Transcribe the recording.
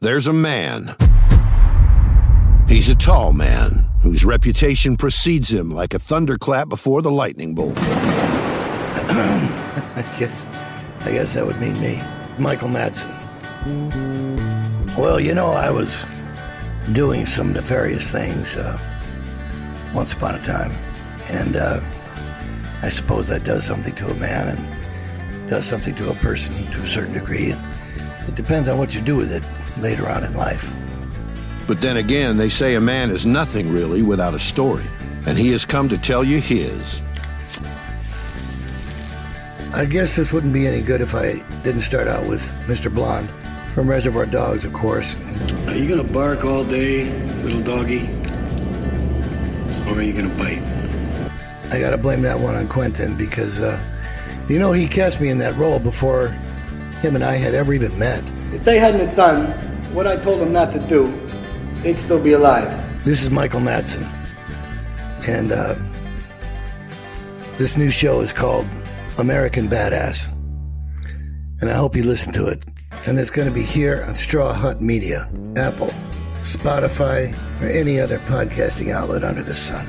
There's a man. He's a tall man whose reputation precedes him like a thunderclap before the lightning bolt. I guess that would mean me, Michael Madsen. Well, you know, I was doing some nefarious things once upon a time, and I suppose that does something to a man and does something to a person to a certain degree. It depends on what you do with it later on in life. But then again, they say a man is nothing really without a story, and he has come to tell you his. I guess this wouldn't be any good if I didn't start out with Mr. Blonde from Reservoir Dogs, of course. Are you going to bark all day, little doggy? Or are you going to bite? I got to blame that one on Quentin because, you know, he cast me in that role before him and I had ever even met. If they hadn't done what I told them not to do, they'd still be alive. This is Michael Madsen. And this new show is called American Badass, and I hope you listen to it. And it's going to be here on Straw Hut Media, Apple, Spotify, or any other podcasting outlet under the sun.